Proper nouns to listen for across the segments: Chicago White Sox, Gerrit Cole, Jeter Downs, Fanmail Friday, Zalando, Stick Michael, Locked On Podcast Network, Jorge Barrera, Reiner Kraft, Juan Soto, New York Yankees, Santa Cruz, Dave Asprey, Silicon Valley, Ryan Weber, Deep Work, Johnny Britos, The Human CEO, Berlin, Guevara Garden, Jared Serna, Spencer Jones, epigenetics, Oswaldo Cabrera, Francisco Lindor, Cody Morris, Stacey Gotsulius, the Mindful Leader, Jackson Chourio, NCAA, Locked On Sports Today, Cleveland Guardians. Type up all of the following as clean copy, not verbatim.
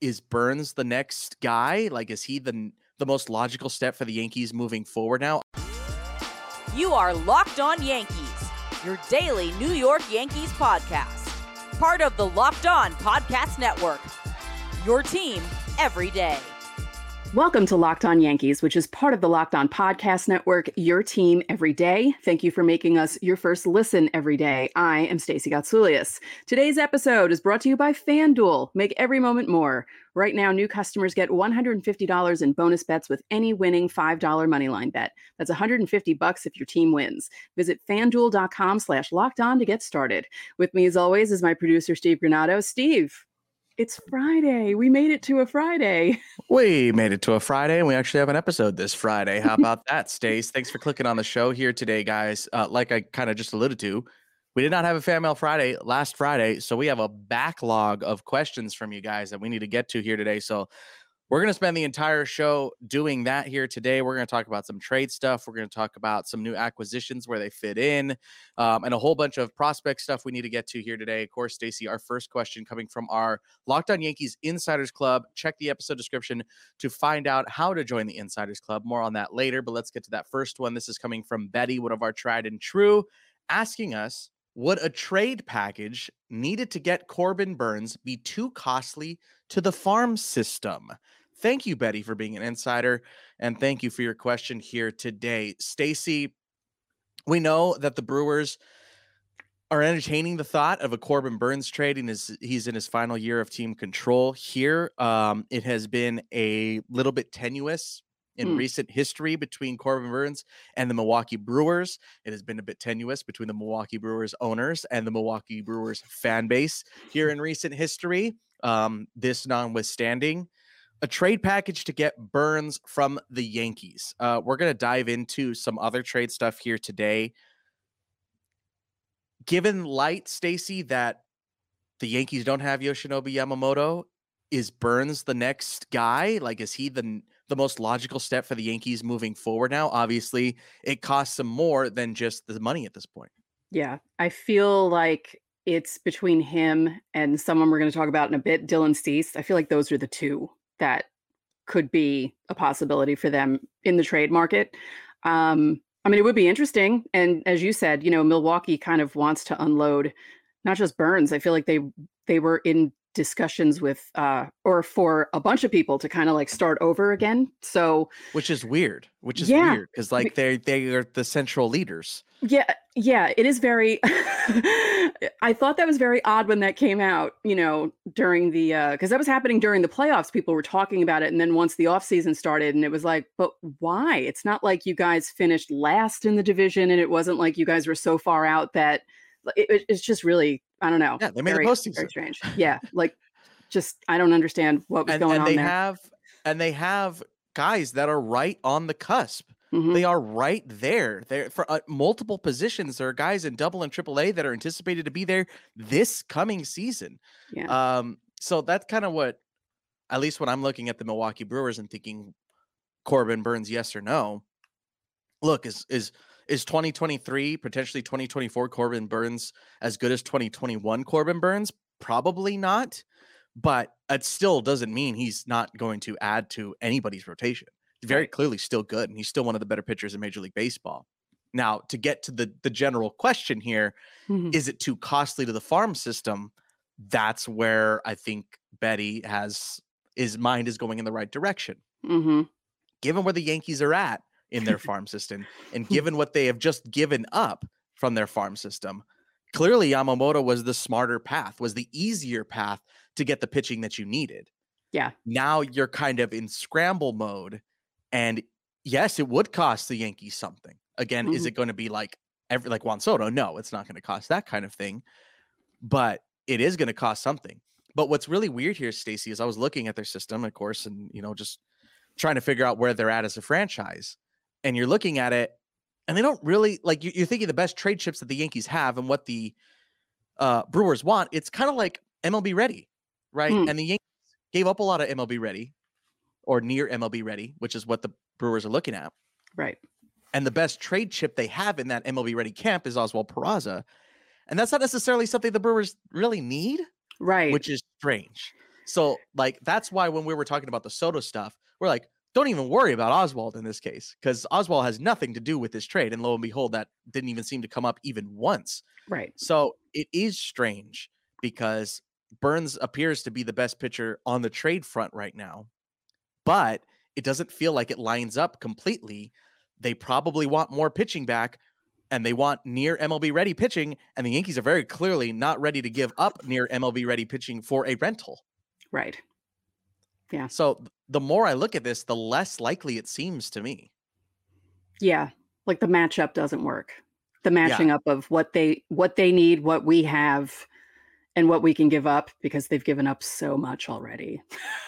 is Burnes the next guy? Like, is he the most logical step for the Yankees moving forward now? You are Locked On Yankees, your daily New York Yankees podcast. Part of the Locked On Podcast Network, your team every day. Welcome to Locked On Yankees, which is part of the Locked On Podcast Network, your team every day. Thank you for making us your first listen every day. I am Stacey Gotsulius. Today's episode is brought to you by FanDuel. Make every moment more. Right now, new customers get $150 in bonus bets with any winning $5 moneyline bet. That's $150 if your team wins. Visit FanDuel.com/lockedon to get started. With me, as always, is my producer, Steve Granato. Steve, it's Friday. We made it to a Friday. We made it to a Friday, and we actually have an episode this Friday. How about that, Stace? Thanks for clicking on the show here today, guys. Like I kind of just alluded to, we did not have a Fan Mail Friday last Friday, so we have a backlog of questions from you guys that we need to get to here today. So we're going to spend the entire show doing that here today. We're going to talk about some trade stuff. We're going to talk about some new acquisitions, where they fit in, and a whole bunch of prospect stuff we need to get to here today. Of course, Stacey, our first question coming from our Locked On Yankees Insiders Club. Check the episode description to find out how to join the Insiders Club. More on that later, but let's get to that first one. This is coming from Betty, one of our tried and true, asking us, would a trade package needed to get Corbin Burnes be too costly to the farm system? Thank you, Betty, for being an insider, and thank you for your question here today. Stacey, we know that the Brewers are entertaining the thought of a Corbin Burnes trade, and he's in his final year of team control here. It has been a little bit tenuous in recent history between Corbin Burnes and the Milwaukee Brewers. It has been a bit tenuous between the Milwaukee Brewers owners and the Milwaukee Brewers fan base here in recent history. This notwithstanding, a trade package to get Burnes from the Yankees. We're going to dive into some other trade stuff here today. Given light, Stacey, that the Yankees don't have Yoshinobu Yamamoto, is Burnes the next guy? Like, is he the most logical step for the Yankees moving forward now? Obviously, it costs them more than just the money at this point. Yeah, I feel like it's between him and someone we're going to talk about in a bit, Dylan Cease. I feel like those are the two that could be a possibility for them in the trade market. I mean, it would be interesting. And as you said, you know, Milwaukee kind of wants to unload not just Burnes. I feel like they were in discussions with or for a bunch of people to kind of like start over again, so which is weird because like they are the central leaders. Yeah It is very I thought that was very odd when that came out, you know, during the because that was happening during the playoffs. People were talking about it, and then once the offseason started, and it was like, but why? It's not like you guys finished last in the division, and it wasn't like you guys were so far out that it's just really, I don't know. Yeah, they made the postseason. Very strange. Yeah, like, just I don't understand what was going on there. And they have guys that are right on the cusp. Mm-hmm. They are right there. They're for multiple positions. There are guys in Double and Triple A that are anticipated to be there this coming season. Yeah. So that's kind of what, at least when I'm looking at the Milwaukee Brewers and thinking, Corbin Burnes, yes or no. Look, Is 2023, potentially 2024 Corbin Burnes as good as 2021 Corbin Burnes? Probably not, but it still doesn't mean he's not going to add to anybody's rotation. He's very clearly still good, and he's still one of the better pitchers in Major League Baseball. Now, to get to the general question here, is it too costly to the farm system? That's where I think Betty his mind is going in the right direction. Mm-hmm. Given where the Yankees are at in their farm system, and given what they have just given up from their farm system, clearly Yamamoto was the smarter path, was the easier path to get the pitching that you needed. Yeah. Now you're kind of in scramble mode, and yes, it would cost the Yankees something. Again, is it going to be like Juan Soto? No, it's not going to cost that kind of thing, but it is going to cost something. But what's really weird here, Stacey, is I was looking at their system, of course, and, you know, just trying to figure out where they're at as a franchise. And you're looking at it, and they don't really, like, you're thinking the best trade chips that the Yankees have and what the Brewers want. It's kind of like MLB ready, right? And the Yankees gave up a lot of MLB ready, or near MLB ready, which is what the Brewers are looking at. Right. And the best trade chip they have in that MLB ready camp is Oswaldo Peraza. And that's not necessarily something the Brewers really need. Right. Which is strange. So like, that's why when we were talking about the Soto stuff, we're like, don't even worry about Oswald in this case, because Oswald has nothing to do with this trade. And lo and behold, that didn't even seem to come up even once. Right. So it is strange because Burnes appears to be the best pitcher on the trade front right now, but it doesn't feel like it lines up completely. They probably want more pitching back, and they want near MLB ready pitching. And the Yankees are very clearly not ready to give up near MLB ready pitching for a rental. Right. Yeah. So the more I look at this, the less likely it seems to me. Yeah. Like the matchup doesn't work. The matching up of what they need, what we have, and what we can give up, because they've given up so much already.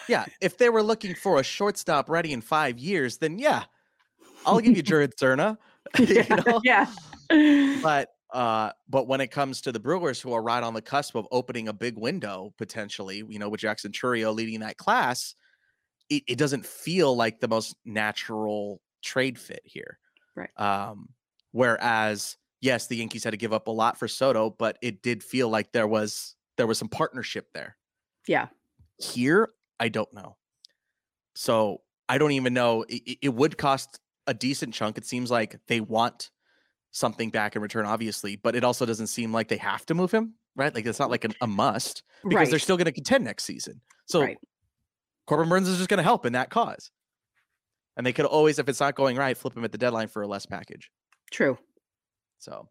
Yeah. If they were looking for a shortstop ready in 5 years, then yeah, I'll give you Jared Serna. But when it comes to the Brewers, who are right on the cusp of opening a big window, potentially, you know, with Jackson Chourio leading that class, it doesn't feel like the most natural trade fit here. Right. Whereas, yes, the Yankees had to give up a lot for Soto, but it did feel like there was some partnership there. Yeah. Here, I don't know. So I don't even know. It would cost a decent chunk. It seems like they want something back in return, obviously, but it also doesn't seem like they have to move him, right? Like it's not like a must, because they're still going to contend next season. So Corbin Burnes is just going to help in that cause. And they could always, if it's not going right, flip him at the deadline for a less package. True. So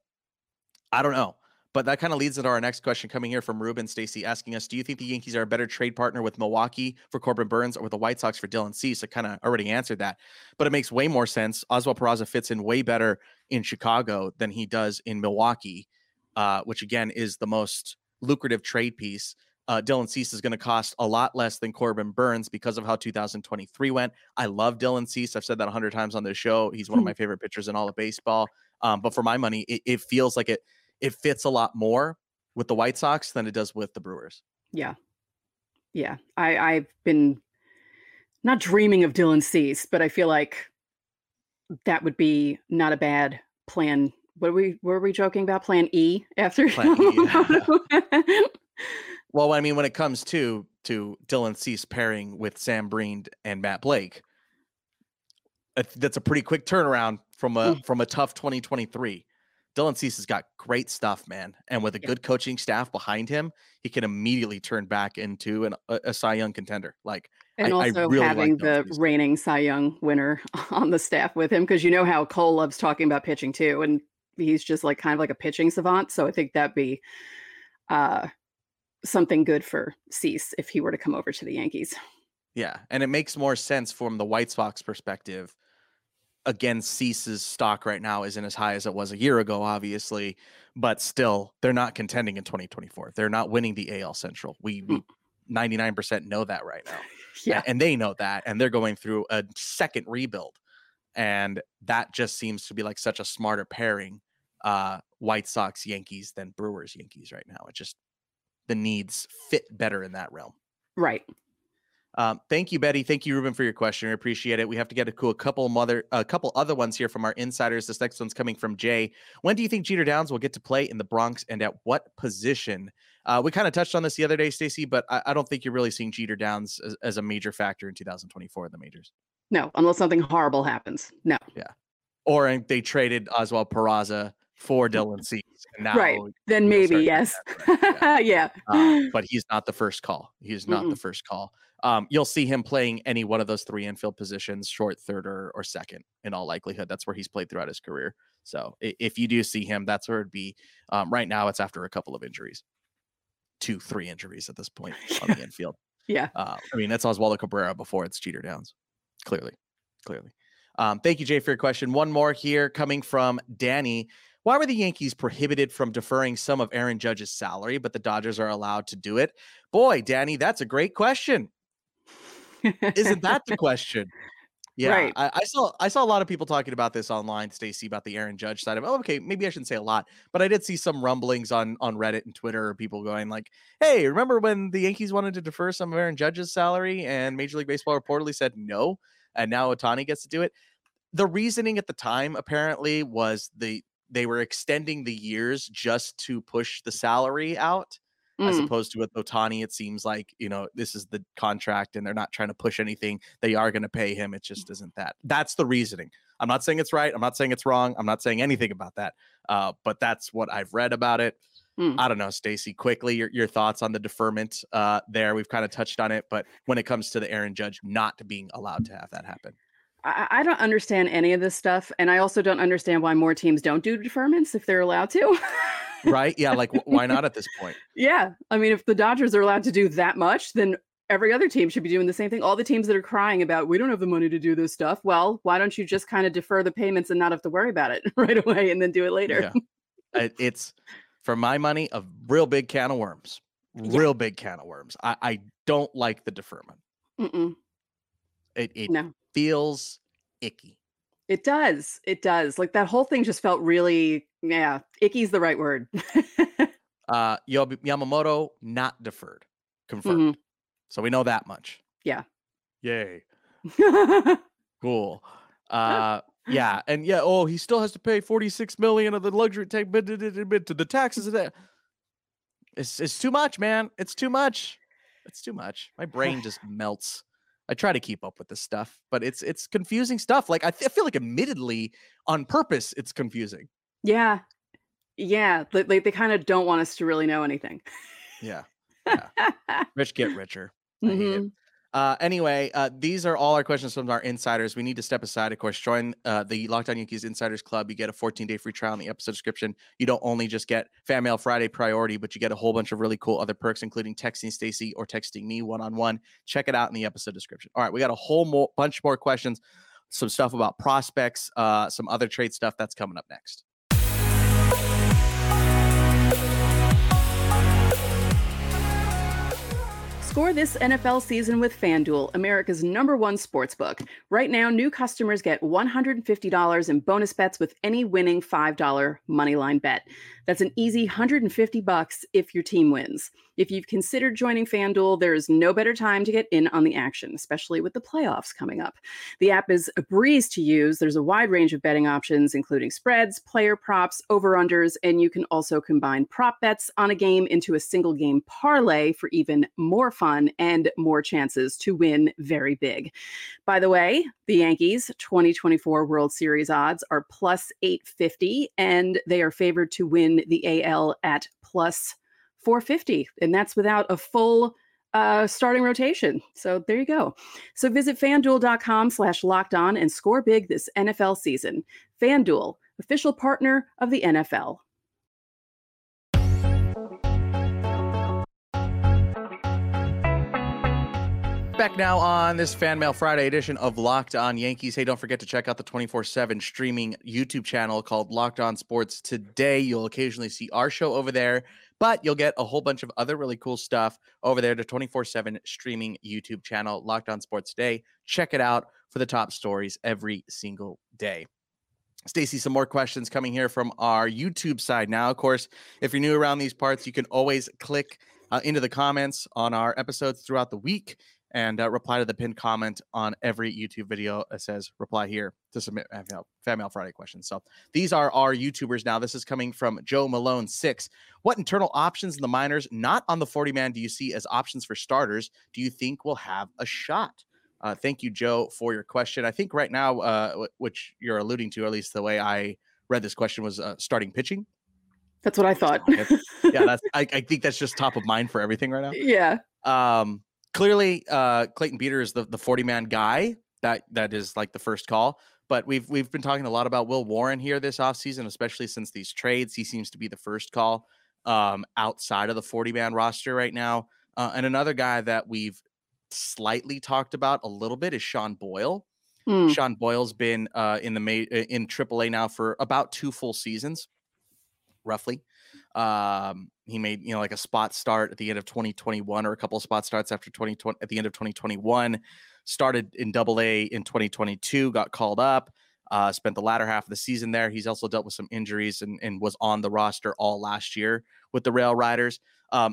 I don't know, but that kind of leads into our next question coming here from Ruben Stacey, asking us, do you think the Yankees are a better trade partner with Milwaukee for Corbin Burnes or with the White Sox for Dylan Cease? I kind of already answered that, but it makes way more sense. Oswaldo Peraza fits in way better in Chicago than he does in Milwaukee, which again is the most lucrative trade piece. Dylan Cease is going to cost a lot less than Corbin Burnes because of how 2023 went. I love Dylan Cease. I've said that 100 times on this show. He's one of my favorite pitchers in all of baseball. But for my money, it feels like it fits a lot more with the White Sox than it does with the Brewers. Yeah. Yeah. I've been not dreaming of Dylan Cease, but I feel like that would be not a bad plan. What were we joking about? Plan E after? Plan E, yeah. Well, I mean, when it comes to Dylan Cease pairing with Sam Breend and Matt Blake, that's a pretty quick turnaround from a tough 2023. Dylan Cease has got great stuff, man. And with a good coaching staff behind him, he can immediately turn back into a Cy Young contender. Like, and also I really having the reigning Cy Young winner on the staff with him, because you know how Cole loves talking about pitching too. And he's just like kind of like a pitching savant. So I think that'd be something good for Cease if he were to come over to the Yankees. Yeah. And it makes more sense from the White Sox perspective. Again, Cease's stock right now isn't as high as it was a year ago, obviously, but still, they're not contending in 2024. They're not winning the AL Central. We 99% know that right now. Yeah. And they know that, and they're going through a second rebuild. And that just seems to be like such a smarter pairing, White Sox Yankees than Brewers Yankees right now. It just, the needs fit better in that realm. Right. Thank you, Betty. Thank you, Ruben, for your question. I appreciate it. We have to get a couple other ones here from our insiders. This next one's coming from Jay. When do you think Jeter Downs will get to play in the Bronx, and at what position? We kind of touched on this the other day, Stacey, but I don't think you're really seeing Jeter Downs as a major factor in 2024 in the majors. No, unless something horrible happens. No. Yeah. Or they traded Oswaldo Peraza for Dylan Cease. Now, right. Then maybe, yes. Right. Yeah. But he's not the first call. He's not the first call. You'll see him playing any one of those three infield positions, short, third, or second, in all likelihood. That's where he's played throughout his career. So if you do see him, that's where it'd be. Right now, it's after a couple of injuries. 2-3 injuries at this point on the infield. Yeah. I mean, that's Oswaldo Cabrera before it's Jeter Downs. Clearly. Thank you, Jay, for your question. One more here coming from Danny. Why were the Yankees prohibited from deferring some of Aaron Judge's salary, but the Dodgers are allowed to do it? Boy, Danny, that's a great question. Isn't that the question? Yeah, right. I saw a lot of people talking about this online, Stacey, about the Aaron Judge side of, oh, okay, maybe I shouldn't say a lot, but I did see some rumblings on Reddit and Twitter, people going like, hey, remember when the Yankees wanted to defer some of Aaron Judge's salary and Major League Baseball reportedly said no, and now Ohtani gets to do it? The reasoning at the time apparently was they were extending the years just to push the salary out. as opposed to with Ohtani. It seems like, you know, this is the contract and they're not trying to push anything. They are going to pay him. It just isn't that. That's the reasoning. I'm not saying it's right. I'm not saying it's wrong. I'm not saying anything about that. But that's what I've read about it. I don't know, Stacey, quickly, your thoughts on the deferment there. We've kind of touched on it, but when it comes to the Aaron Judge not being allowed to have that happen. I don't understand any of this stuff. And I also don't understand why more teams don't do deferments if they're allowed to. Right? Yeah. Like, why not at this point? Yeah. I mean, if the Dodgers are allowed to do that much, then every other team should be doing the same thing. All the teams that are crying about, we don't have the money to do this stuff. Well, why don't you just kind of defer the payments and not have to worry about it right away and then do it later? Yeah. It's, for my money, a real big can of worms. Real big can of worms. I don't like the deferment. It feels icky. It does. It does. Like, that whole thing just felt really, icky is the right word. Yamamoto, not deferred. Confirmed. So we know that much. Yeah. Yay. Cool. Yeah. And yeah. Oh, he still has to pay $46 million of the luxury tax to the taxes of that. It's too much, man. It's too much. It's too much. My brain just melts. I try to keep up with this stuff, but it's confusing stuff. Like, I feel like admittedly on purpose, it's confusing. Yeah. Yeah. Like, they kind of don't want us to really know anything. Yeah. Rich get richer. I hate it. Anyway, these are all our questions from our insiders. We need to step aside. Of course, join the Locked On Yankees Insiders Club. You get a 14-day free trial in the episode description. You don't only just get Fan Mail Friday priority, but you get a whole bunch of really cool other perks, including texting Stacey or texting me one-on-one. Check it out in the episode description. All right, we got a whole bunch more questions, some stuff about prospects, some other trade stuff that's coming up next. Score this NFL season with FanDuel, America's #1 sportsbook. Right now, new customers get $150 in bonus bets with any winning $5 moneyline bet. That's an easy $150 if your team wins. If you've considered joining FanDuel, there is no better time to get in on the action, especially with the playoffs coming up. The app is a breeze to use. There's a wide range of betting options, including spreads, player props, over-unders, and you can also combine prop bets on a game into a single game parlay for even more fun and more chances to win very big. By the way, the Yankees' 2024 World Series odds are +850, and they are favored to win the AL at +450, and that's without a full starting rotation. So there you go. So visit fanduel.com/lockedon and score big this NFL season. FanDuel, official partner of the NFL. Back now on this Fan Mail Friday edition of Locked On Yankees. Hey, don't forget to check out the 24/7 streaming YouTube channel called Locked On Sports Today. You'll occasionally see our show over there, but you'll get a whole bunch of other really cool stuff over there, the 24/7 streaming YouTube channel, Locked On Sports Today. Check it out for the top stories every single day. Stacey, some more questions coming here from our YouTube side now. Of course, if you're new around these parts, you can always click into the comments on our episodes throughout the week and reply to the pinned comment on every YouTube video that says reply here to submit Fan Mail Friday questions. So these are our YouTubers now. This is coming from Joe Malone 6. What internal options in the minors, not on the 40-man, do you see as options for starters? Do you think we'll have a shot? Thank you, Joe, for your question. I think right now, which you're alluding to, at least the way I read this question, was starting pitching. That's what I thought. Yeah, that's. I think that's just top of mind for everything right now. Yeah. Clearly, Clayton Beater is the 40-man guy. That is like the first call. But we've been talking a lot about Will Warren here this offseason, especially since these trades. He seems to be the first call outside of the 40-man roster right now. And another guy that we've slightly talked about a little bit is Sean Boyle. Sean Boyle's been in AAA now for about 2 full seasons, roughly. He made, like a spot start at the end of 2021 or a couple of spot starts after 2020 at the end of 2021, started in AA in 2022, got called up, spent the latter half of the season there. He's also dealt with some injuries and was on the roster all last year with the Rail Riders.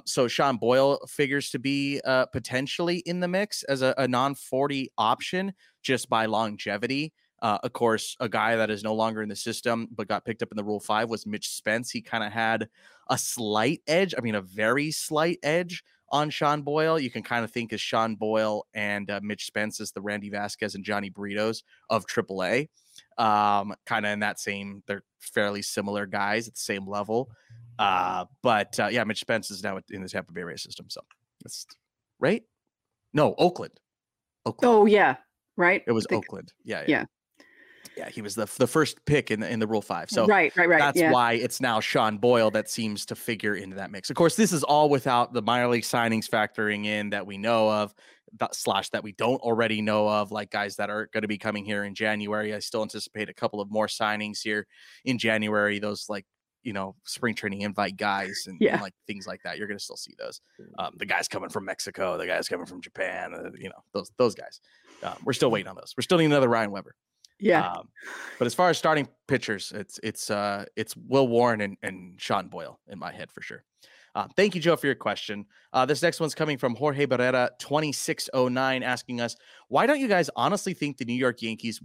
So Sean Boyle figures to be potentially in the mix as a non-40 option just by longevity. Of course, a guy that is no longer in the system but got picked up in the Rule 5 was Mitch Spence. He kind of had a slight edge, a very slight edge on Sean Boyle. You can kind of think of Sean Boyle and Mitch Spence as the Randy Vasquez and Johnny Britos of AAA. Kind of in that same, they're fairly similar guys at the same level. But yeah, Mitch Spence is now in the Tampa Bay Rays system. So that's right. No, Oakland. Oh yeah. Right. It was Oakland. Yeah. He was the first pick in the Rule 5. So right. That's why it's now Sean Boyle that seems to figure into that mix. Of course, this is all without the minor league signings factoring in that we know of, / that we don't already know of, like guys that are going to be coming here in January. I still anticipate a couple of more signings here in January. Those spring training invite guys and like things like that. You're going to still see those. The guys coming from Mexico, the guys coming from Japan, those guys. We're still waiting on those. We're still needing another Ryan Weber. Yeah. But as far as starting pitchers, it's Will Warren and Sean Boyle in my head for sure. Thank you, Joe, for your question. This next one's coming from Jorge Barrera, 2609, asking us, why don't you guys honestly think the New York Yankees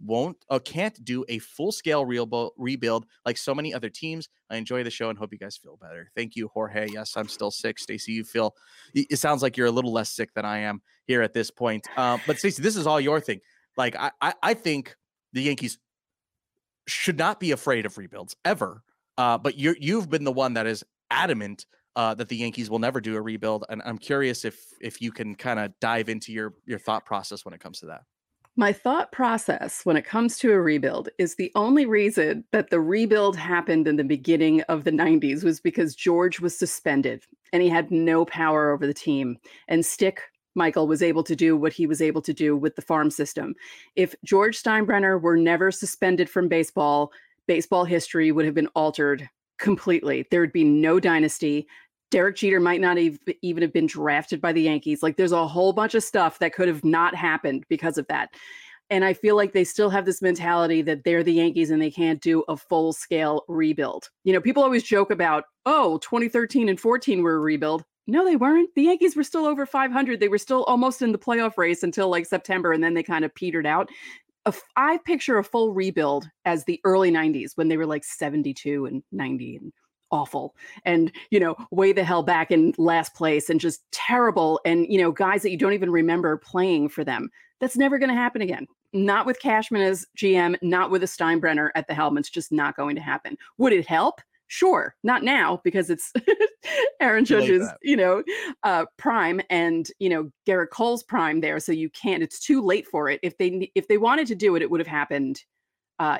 can't do a full-scale rebuild like so many other teams? I enjoy the show and hope you guys feel better. Thank you, Jorge. Yes, I'm still sick. Stacey, it sounds like you're a little less sick than I am here at this point. But Stacey, this is all your thing. Like, I think the Yankees should not be afraid of rebuilds ever. But you've been the one that is adamant that the Yankees will never do a rebuild. And I'm curious if you can kind of dive into your thought process when it comes to that. My thought process when it comes to a rebuild is the only reason that the rebuild happened in the beginning of the 90s was because George was suspended and he had no power over the team. And Stick Michael was able to do what he was able to do with the farm system. If George Steinbrenner were never suspended from baseball, baseball history would have been altered completely. There would be no dynasty. Derek Jeter might not even have been drafted by the Yankees. Like, there's a whole bunch of stuff that could have not happened because of that. And I feel like they still have this mentality that they're the Yankees and they can't do a full-scale rebuild. People always joke about, 2013 and 14 were a rebuild. No, they weren't. The Yankees were still over 500. They were still almost in the playoff race until like September, and then they kind of petered out. I picture a full rebuild as the early 90s when they were like 72 and 90 and awful and, way the hell back in last place and just terrible. And, guys that you don't even remember playing for them. That's never going to happen again. Not with Cashman as GM, not with a Steinbrenner at the helm. It's just not going to happen. Would it help? Sure. Not now, because it's Aaron Judge's, prime and, Gerrit Cole's prime there. So you can't, it's too late for it. If they wanted to do it, it would have happened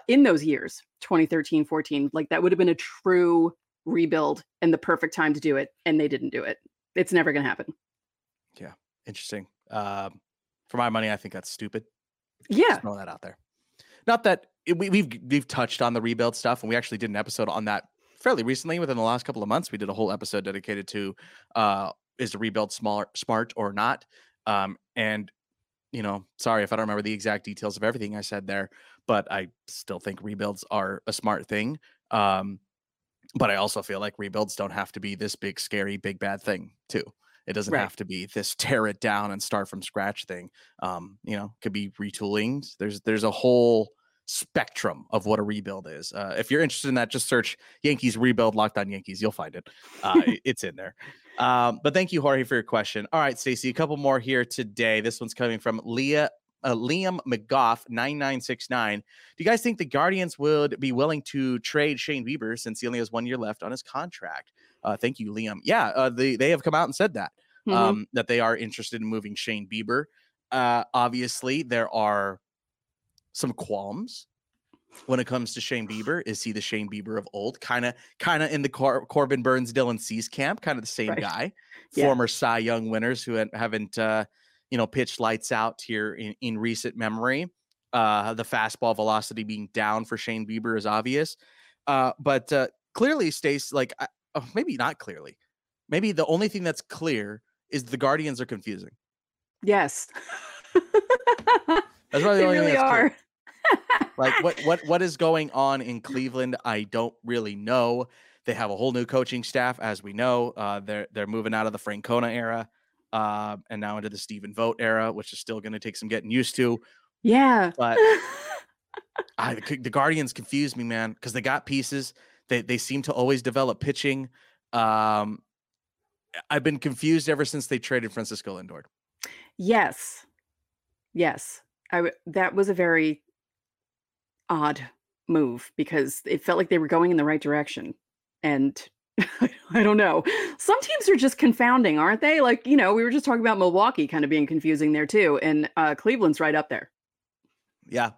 in those years, 2013, 14, like that would have been a true rebuild and the perfect time to do it. And they didn't do it. It's never going to happen. Yeah. Interesting. For my money, I think that's stupid. Yeah. Just throwing that out there. Not that we've touched on the rebuild stuff, and we actually did an episode on that fairly recently, within the last couple of months. We did a whole episode dedicated to is the rebuild smart or not? And sorry if I don't remember the exact details of everything I said there, but I still think rebuilds are a smart thing. But I also feel like rebuilds don't have to be this big, scary, big bad thing too. It doesn't have to be this tear it down and start from scratch thing. Could be retooling. There's a whole spectrum of what a rebuild is. If you're interested in that, just search Yankees rebuild Locked On Yankees. You'll find it. It's in there. But thank you, Jorge, for your question. All right, Stacey, a couple more here today. This one's coming from Liam McGough, 9969. Do you guys think the Guardians would be willing to trade Shane Bieber since he only has 1 year left on his contract? Thank you, Liam. Yeah, they have come out and said that, that they are interested in moving Shane Bieber. Obviously, there are some qualms when it comes to Shane Bieber. Is he the Shane Bieber of old? Kind of in the Corbin Burnes, Dylan Cease camp, kind of the same guy, former Cy Young winners who haven't, pitched lights out here in recent memory. The fastball velocity being down for Shane Bieber is obvious. But clearly, Stace, maybe not clearly. Maybe the only thing that's clear is the Guardians are confusing. Yes. That's probably the only thing that's clear. Like what is going on in Cleveland? I don't really know. They have a whole new coaching staff, as we know. They're moving out of the Francona era, and now into the Stephen Vogt era, which is still going to take some getting used to. Yeah, but The Guardians confused me, man, because they got pieces. They seem to always develop pitching. I've been confused ever since they traded Francisco Lindor. Yes. That was a very odd move because it felt like they were going in the right direction. And I don't know. Some teams are just confounding, aren't they? Like, you know, we were just talking about Milwaukee kind of being confusing there too. And Cleveland's right up there. Yeah.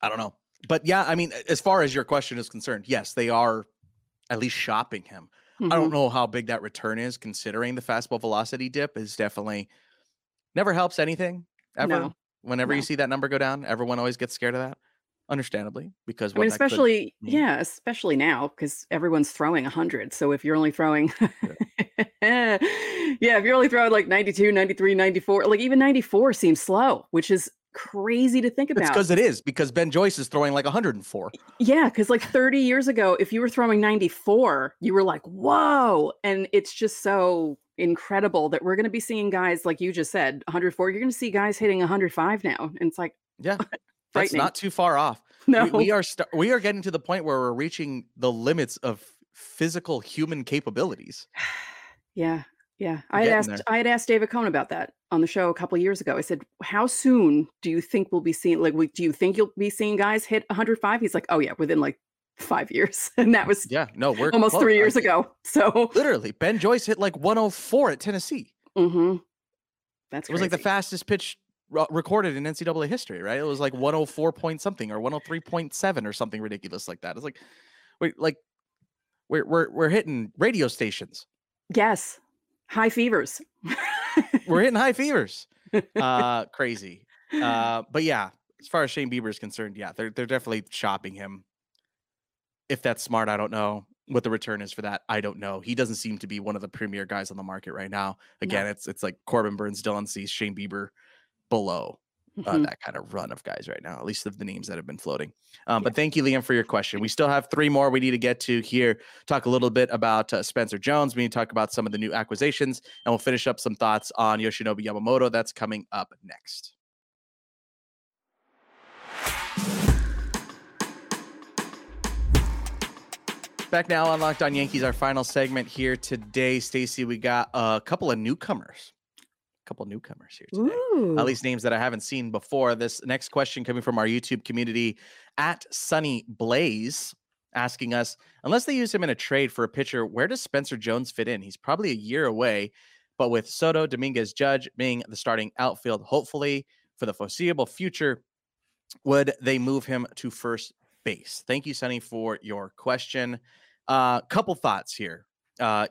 I don't know. But yeah, I mean, as far as your question is concerned, yes, they are at least shopping him. Mm-hmm. I don't know how big that return is considering the fastball velocity dip is definitely never helps anything ever. No. Whenever you see that number go down, everyone always gets scared of that. Understandably, because what I mean, especially now, because everyone's throwing 100. So if you're only throwing, if you're only throwing like 92, 93, 94, like even 94 seems slow, which is crazy to think about. It's because Ben Joyce is throwing like 104. Yeah, because like 30 years ago, if you were throwing 94, you were like, whoa. And it's just so incredible that we're going to be seeing guys, like you just said, 104. You're going to see guys hitting 105 now. And it's like, yeah. That's not too far off. No, we are getting to the point where we're reaching the limits of physical human capabilities. Yeah. I had asked David Cohn about that on the show a couple of years ago. I said, "How soon do you think we'll be seeing? Like, do you think you'll be seeing guys hit 105?" He's like, "Oh yeah, within like 5 years." And that was we're almost close. 3 years ago. So literally, Ben Joyce hit like 104 at Tennessee. Mm-hmm. It was like the fastest pitch recorded in NCAA history, right? It was like 104 point something or 103.7 or something ridiculous like that. It's like, we're hitting radio stations. Yes. High fevers. We're hitting high fevers. Crazy. But yeah, as far as Shane Bieber is concerned, yeah, they're definitely shopping him. If that's smart, I don't know. What the return is for that, I don't know. He doesn't seem to be one of the premier guys on the market right now. Again, it's like Corbin Burnes, Dylan Cease, Shane Bieber, below that kind of run of guys right now, at least of the names that have been floating. But thank you, Liam, for your question. We still have three more we need to get to here. Talk a little bit about Spencer Jones. We need to talk about some of the new acquisitions, and we'll finish up some thoughts on Yoshinobu Yamamoto. That's coming up next. Back now on Locked On Yankees, our final segment here today. Stacey, we got a couple of newcomers here today. Ooh. At least names that I haven't seen before. This next question coming from our YouTube community at Sunny Blaze, asking us, unless they use him in a trade for a pitcher, where does Spencer Jones fit in? He's probably a year away, but with Soto, Domínguez, Judge being the starting outfield, hopefully for the foreseeable future, would they move him to first base? Thank you, Sunny, for your question. Couple thoughts here.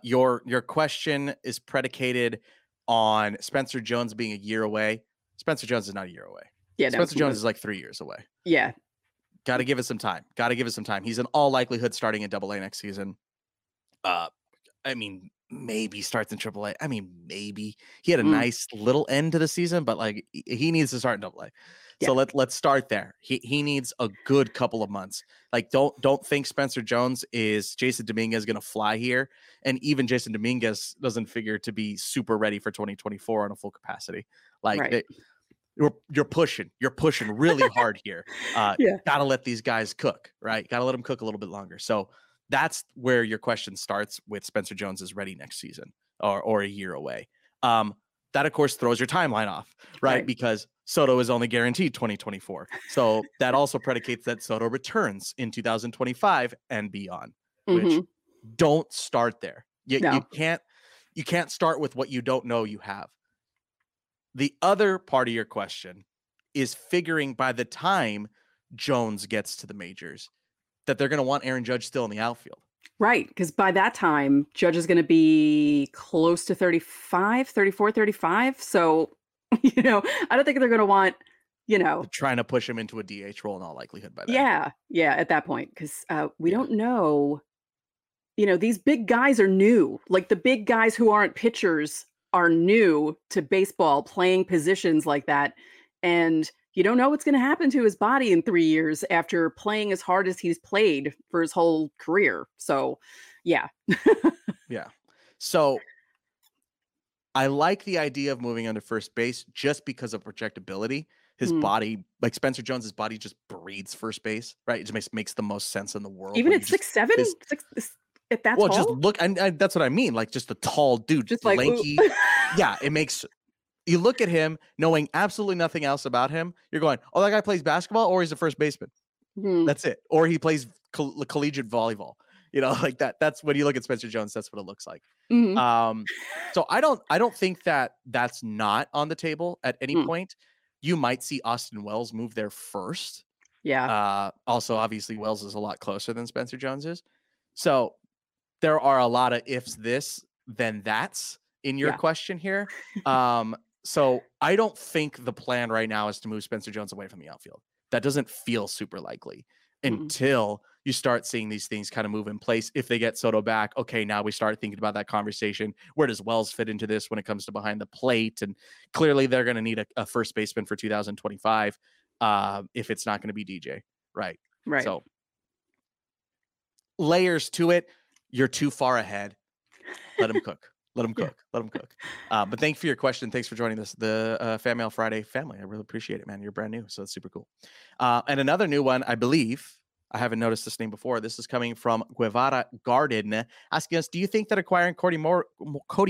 Your question is predicated on Spencer Jones being a year away. Spencer Jones is not a year away. Yeah, Spencer Jones is like 3 years away. Yeah. Got to give it some time. He's in all likelihood starting in Double-A next season. I mean, maybe starts in Triple-A. I mean, maybe. He had a nice little end to the season, but like he needs to start in Double-A. Yeah. So let's start there. He needs a good couple of months. Like don't think Spencer Jones is Jasson Domínguez going to fly here, and even Jasson Domínguez doesn't figure to be super ready for 2024 on a full capacity. Like you're pushing really hard here. Got to let these guys cook, right? Got to let them cook a little bit longer. So that's where your question starts with Spencer Jones is ready next season or a year away. That of course throws your timeline off, right? Because Soto is only guaranteed 2024. So that also predicates that Soto returns in 2025 and beyond, which don't start there. You can't start with what you don't know you have. The other part of your question is figuring by the time Jones gets to the majors that they're going to want Aaron Judge still in the outfield. Right, because by that time, Judge is going to be close to 35. So you know, I don't think they're going to want, you know, trying to push him into a DH role in all likelihood by that. Yeah, at that point, because we don't know. You know, these big guys are new. Like the big guys who aren't pitchers are new to baseball, playing positions like that, and you don't know what's going to happen to his body in 3 years after playing as hard as he's played for his whole career. So, yeah. So I like the idea of moving onto first base just because of projectability. His body, like Spencer Jones's body, just breeds first base, right? It just makes the most sense in the world. Even at 6'7", if that's tall? Well, just look, and that's what I mean. Like just the tall dude, just lanky. Like, yeah, it makes you look at him knowing absolutely nothing else about him. You're going, oh, that guy plays basketball, or he's a first baseman. That's it. Or he plays collegiate volleyball. You know, like that. That's when you look at Spencer Jones. That's what it looks like. So I don't think that's not on the table at any point. You might see Austin Wells move there first. Yeah. Also, obviously, Wells is a lot closer than Spencer Jones is. So there are a lot of ifs, this, then that's in your question here. So I don't think the plan right now is to move Spencer Jones away from the outfield. That doesn't feel super likely until you start seeing these things kind of move in place. If they get Soto back, okay, now we start thinking about that conversation. Where does Wells fit into this when it comes to behind the plate? And clearly they're going to need a first baseman for 2025 if it's not going to be DJ, right? Right. So layers to it. You're too far ahead. Let him cook. Let him cook. Let him cook. But thanks for your question. Thanks for joining us, the Fan Mail Friday family. I really appreciate it, man. You're brand new, so that's super cool. And another new one, I believe, I haven't noticed this name before. This is coming from Guevara Garden, asking us, do you think that acquiring Cody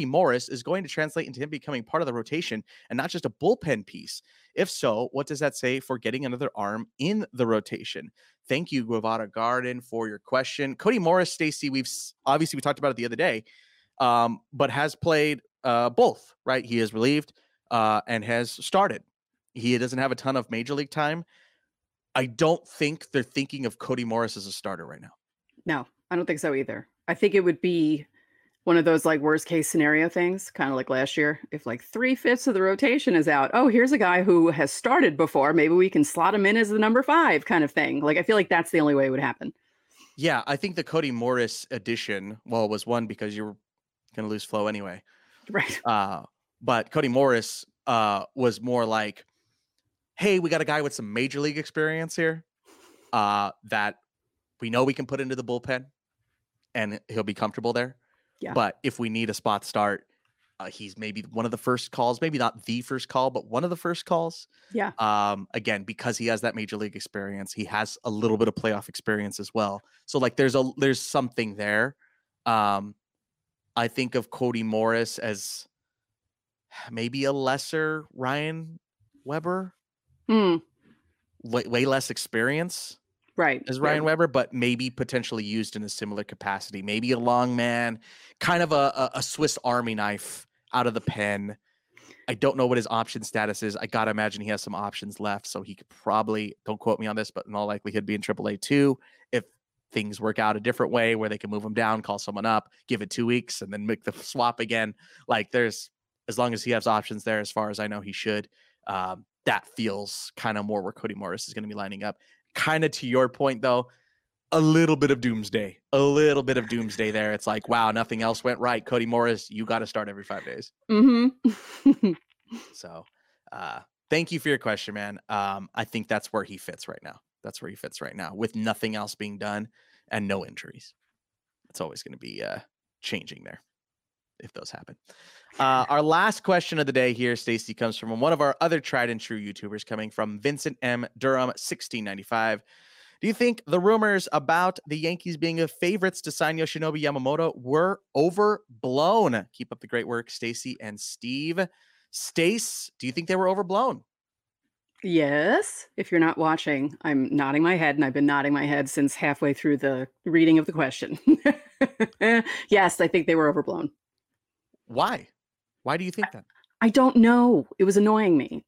Morris is going to translate into him becoming part of the rotation and not just a bullpen piece? If so, what does that say for getting another arm in the rotation? Thank you, Guevara Garden, for your question. Cody Morris, Stacey, we talked about it the other day. But has played both, right? He is relieved and has started. He doesn't have a ton of major league time. I don't think they're thinking of Cody Morris as a starter right now. No, I don't think so either. I think it would be one of those like worst case scenario things, kind of like last year. If like 3/5 of the rotation is out, oh, here's a guy who has started before. Maybe we can slot him in as the number 5 kind of thing. Like, I feel like that's the only way it would happen. Yeah, I think the Cody Morris addition, well, it was one because you were going to lose flow anyway, right? But Cody Morris was more like, hey, we got a guy with some major league experience here that we know we can put into the bullpen and he'll be comfortable there. Yeah. But if we need a spot start, he's maybe one of the first calls, maybe not the first call, but one of the first calls. Yeah. Again, because he has that major league experience, he has a little bit of playoff experience as well. So like there's something there. I think of Cody Morris as maybe a lesser Ryan Weber, way less experience, right? As Ryan Weber, but maybe potentially used in a similar capacity, maybe a long man, kind of a Swiss Army knife out of the pen. I don't know what his option status is. I got to imagine he has some options left, so he could probably, don't quote me on this, but in all likelihood be in AAA too, if things work out a different way where they can move him down, call someone up, give it 2 weeks, and then make the swap again. Like, there's, as long as he has options there, as far as I know, he should. That feels kind of more where Cody Morris is going to be lining up. Kind of to your point, though, a little bit of doomsday there. It's like, wow, nothing else went right. Cody Morris, you got to start every 5 days. Mm-hmm. So, thank you for your question, man. I think that's where he fits right now. That's where he fits right now, with nothing else being done and no injuries. It's always going to be changing there if those happen. Our last question of the day here, Stacey, comes from one of our other tried and true YouTubers, coming from Vincent M. Durham, 1695. Do you think the rumors about the Yankees being the favorites to sign Yoshinobu Yamamoto were overblown? Keep up the great work, Stacey and Steve. Stace, do you think they were overblown? Yes. If you're not watching, I'm nodding my head, and I've been nodding my head since halfway through the reading of the question. Yes, I think they were overblown. Why? Why do you think that? I don't know. It was annoying me.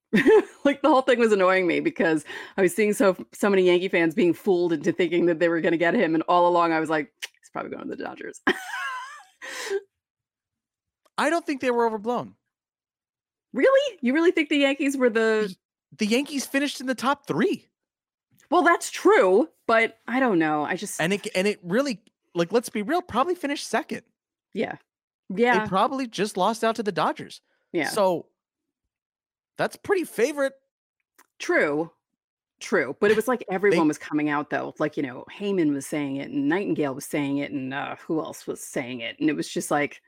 Like, the whole thing was annoying me because I was seeing so many Yankee fans being fooled into thinking that they were going to get him. And all along I was like, he's probably going to the Dodgers. I don't think they were overblown. Really? You really think the Yankees were The Yankees finished in the top 3. Well, that's true, but I don't know. I just, and it really, like, let's be real, probably finished second. Yeah. Yeah. They probably just lost out to the Dodgers. Yeah. So that's pretty favorite. True. But it was like everyone was coming out, though. Like, you know, Heyman was saying it, and Nightingale was saying it, and who else was saying it? And it was just like,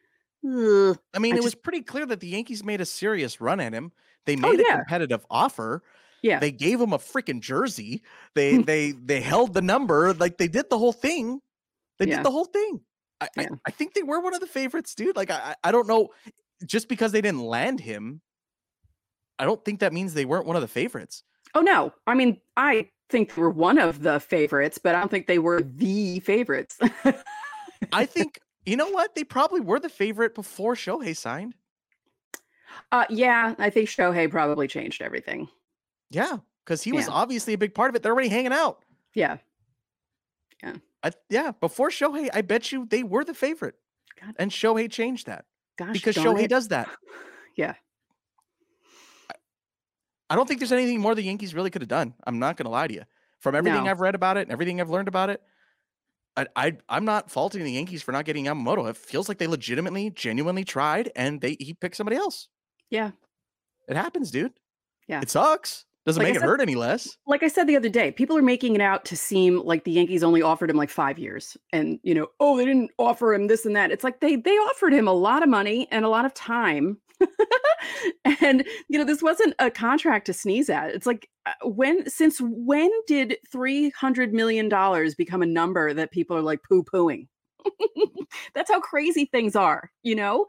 I mean, it was pretty clear that the Yankees made a serious run at him. They made a competitive offer. Yeah. They gave him a freaking jersey. They held the number. Like, they did the whole thing. They did the whole thing. I think they were one of the favorites, dude. Like, I don't know. Just because they didn't land him, I don't think that means they weren't one of the favorites. Oh, no. I mean, I think they were one of the favorites, but I don't think they were the favorites. I think, you know what? They probably were the favorite before Shohei signed. Yeah, I think Shohei probably changed everything. Yeah, because he was obviously a big part of it. They're already hanging out. Yeah. Yeah. Before Shohei, I bet you they were the favorite. God. And Shohei changed that. Gosh, because Shohei does that. Yeah. I don't think there's anything more the Yankees really could have done. I'm not going to lie to you. From everything I've read about it and everything I've learned about it, I'm not faulting the Yankees for not getting Yamamoto. It feels like they legitimately, genuinely tried, and he picked somebody else. Yeah. It happens, dude. Yeah. It sucks. Doesn't make it hurt any less. Like I said the other day, people are making it out to seem like the Yankees only offered him like 5 years and, you know, oh, they didn't offer him this and that. It's like they offered him a lot of money and a lot of time. And, you know, this wasn't a contract to sneeze at. It's like, when did $300 million become a number that people are like poo-pooing? That's how crazy things are, you know?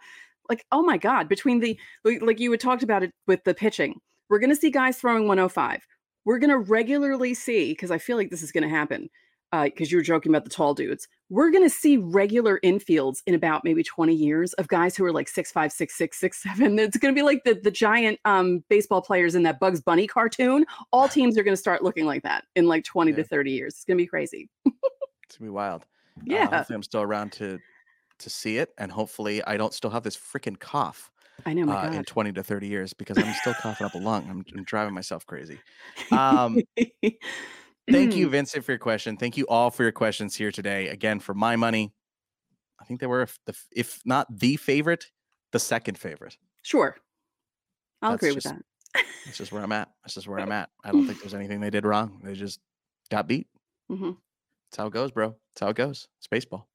Like, oh my God, between like you had talked about it with the pitching. We're going to see guys throwing 105. We're going to regularly see, because I feel like this is going to happen, because you were joking about the tall dudes. We're going to see regular infields in about maybe 20 years of guys who are like 6'5", 6'6", 6'7". It's going to be like the giant baseball players in that Bugs Bunny cartoon. All teams are going to start looking like that in like 20 to 30 years. It's going to be crazy. It's going to be wild. Yeah. Hopefully I'm still around to see it, and hopefully I don't still have this freaking cough. I know, my God. In 20 to 30 years, because I'm still coughing up a lung. I'm driving myself crazy. Thank you, Vincent, for your question. Thank you all for your questions here today. Again, for my money, I think they were, if not the favorite, the second favorite. Sure. I'll agree with that. That's just where I'm at. I don't think there's anything they did wrong. They just got beat. Mm-hmm. That's how it goes, bro. That's how it goes. It's baseball.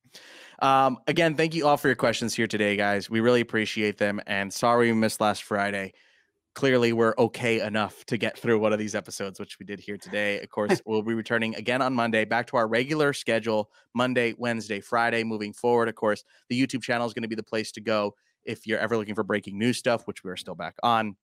Again, thank you all for your questions here today, guys. We really appreciate them, and sorry we missed last Friday. Clearly, we're okay enough to get through one of these episodes, which we did here today. Of course, we'll be returning again on Monday, back to our regular schedule, Monday, Wednesday, Friday, moving forward. Of course, the YouTube channel is going to be the place to go if you're ever looking for breaking news stuff, which we are still back on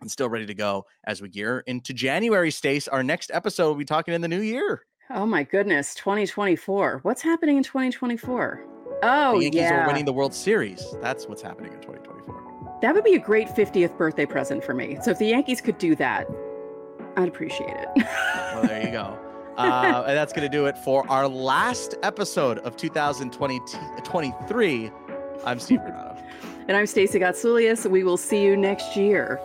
and still ready to go as we gear into January, Stace. Our next episode, we'll be talking in the new year. Oh my goodness, 2024. What's happening in 2024? Oh, the Yankees are winning the World Series. That's what's happening in 2024. That would be a great 50th birthday present for me. So if the Yankees could do that, I'd appreciate it. Well, there you go. And that's going to do it for our last episode of 2023. I'm Steve Granato. And I'm Stacey Gotsulius. We will see you next year.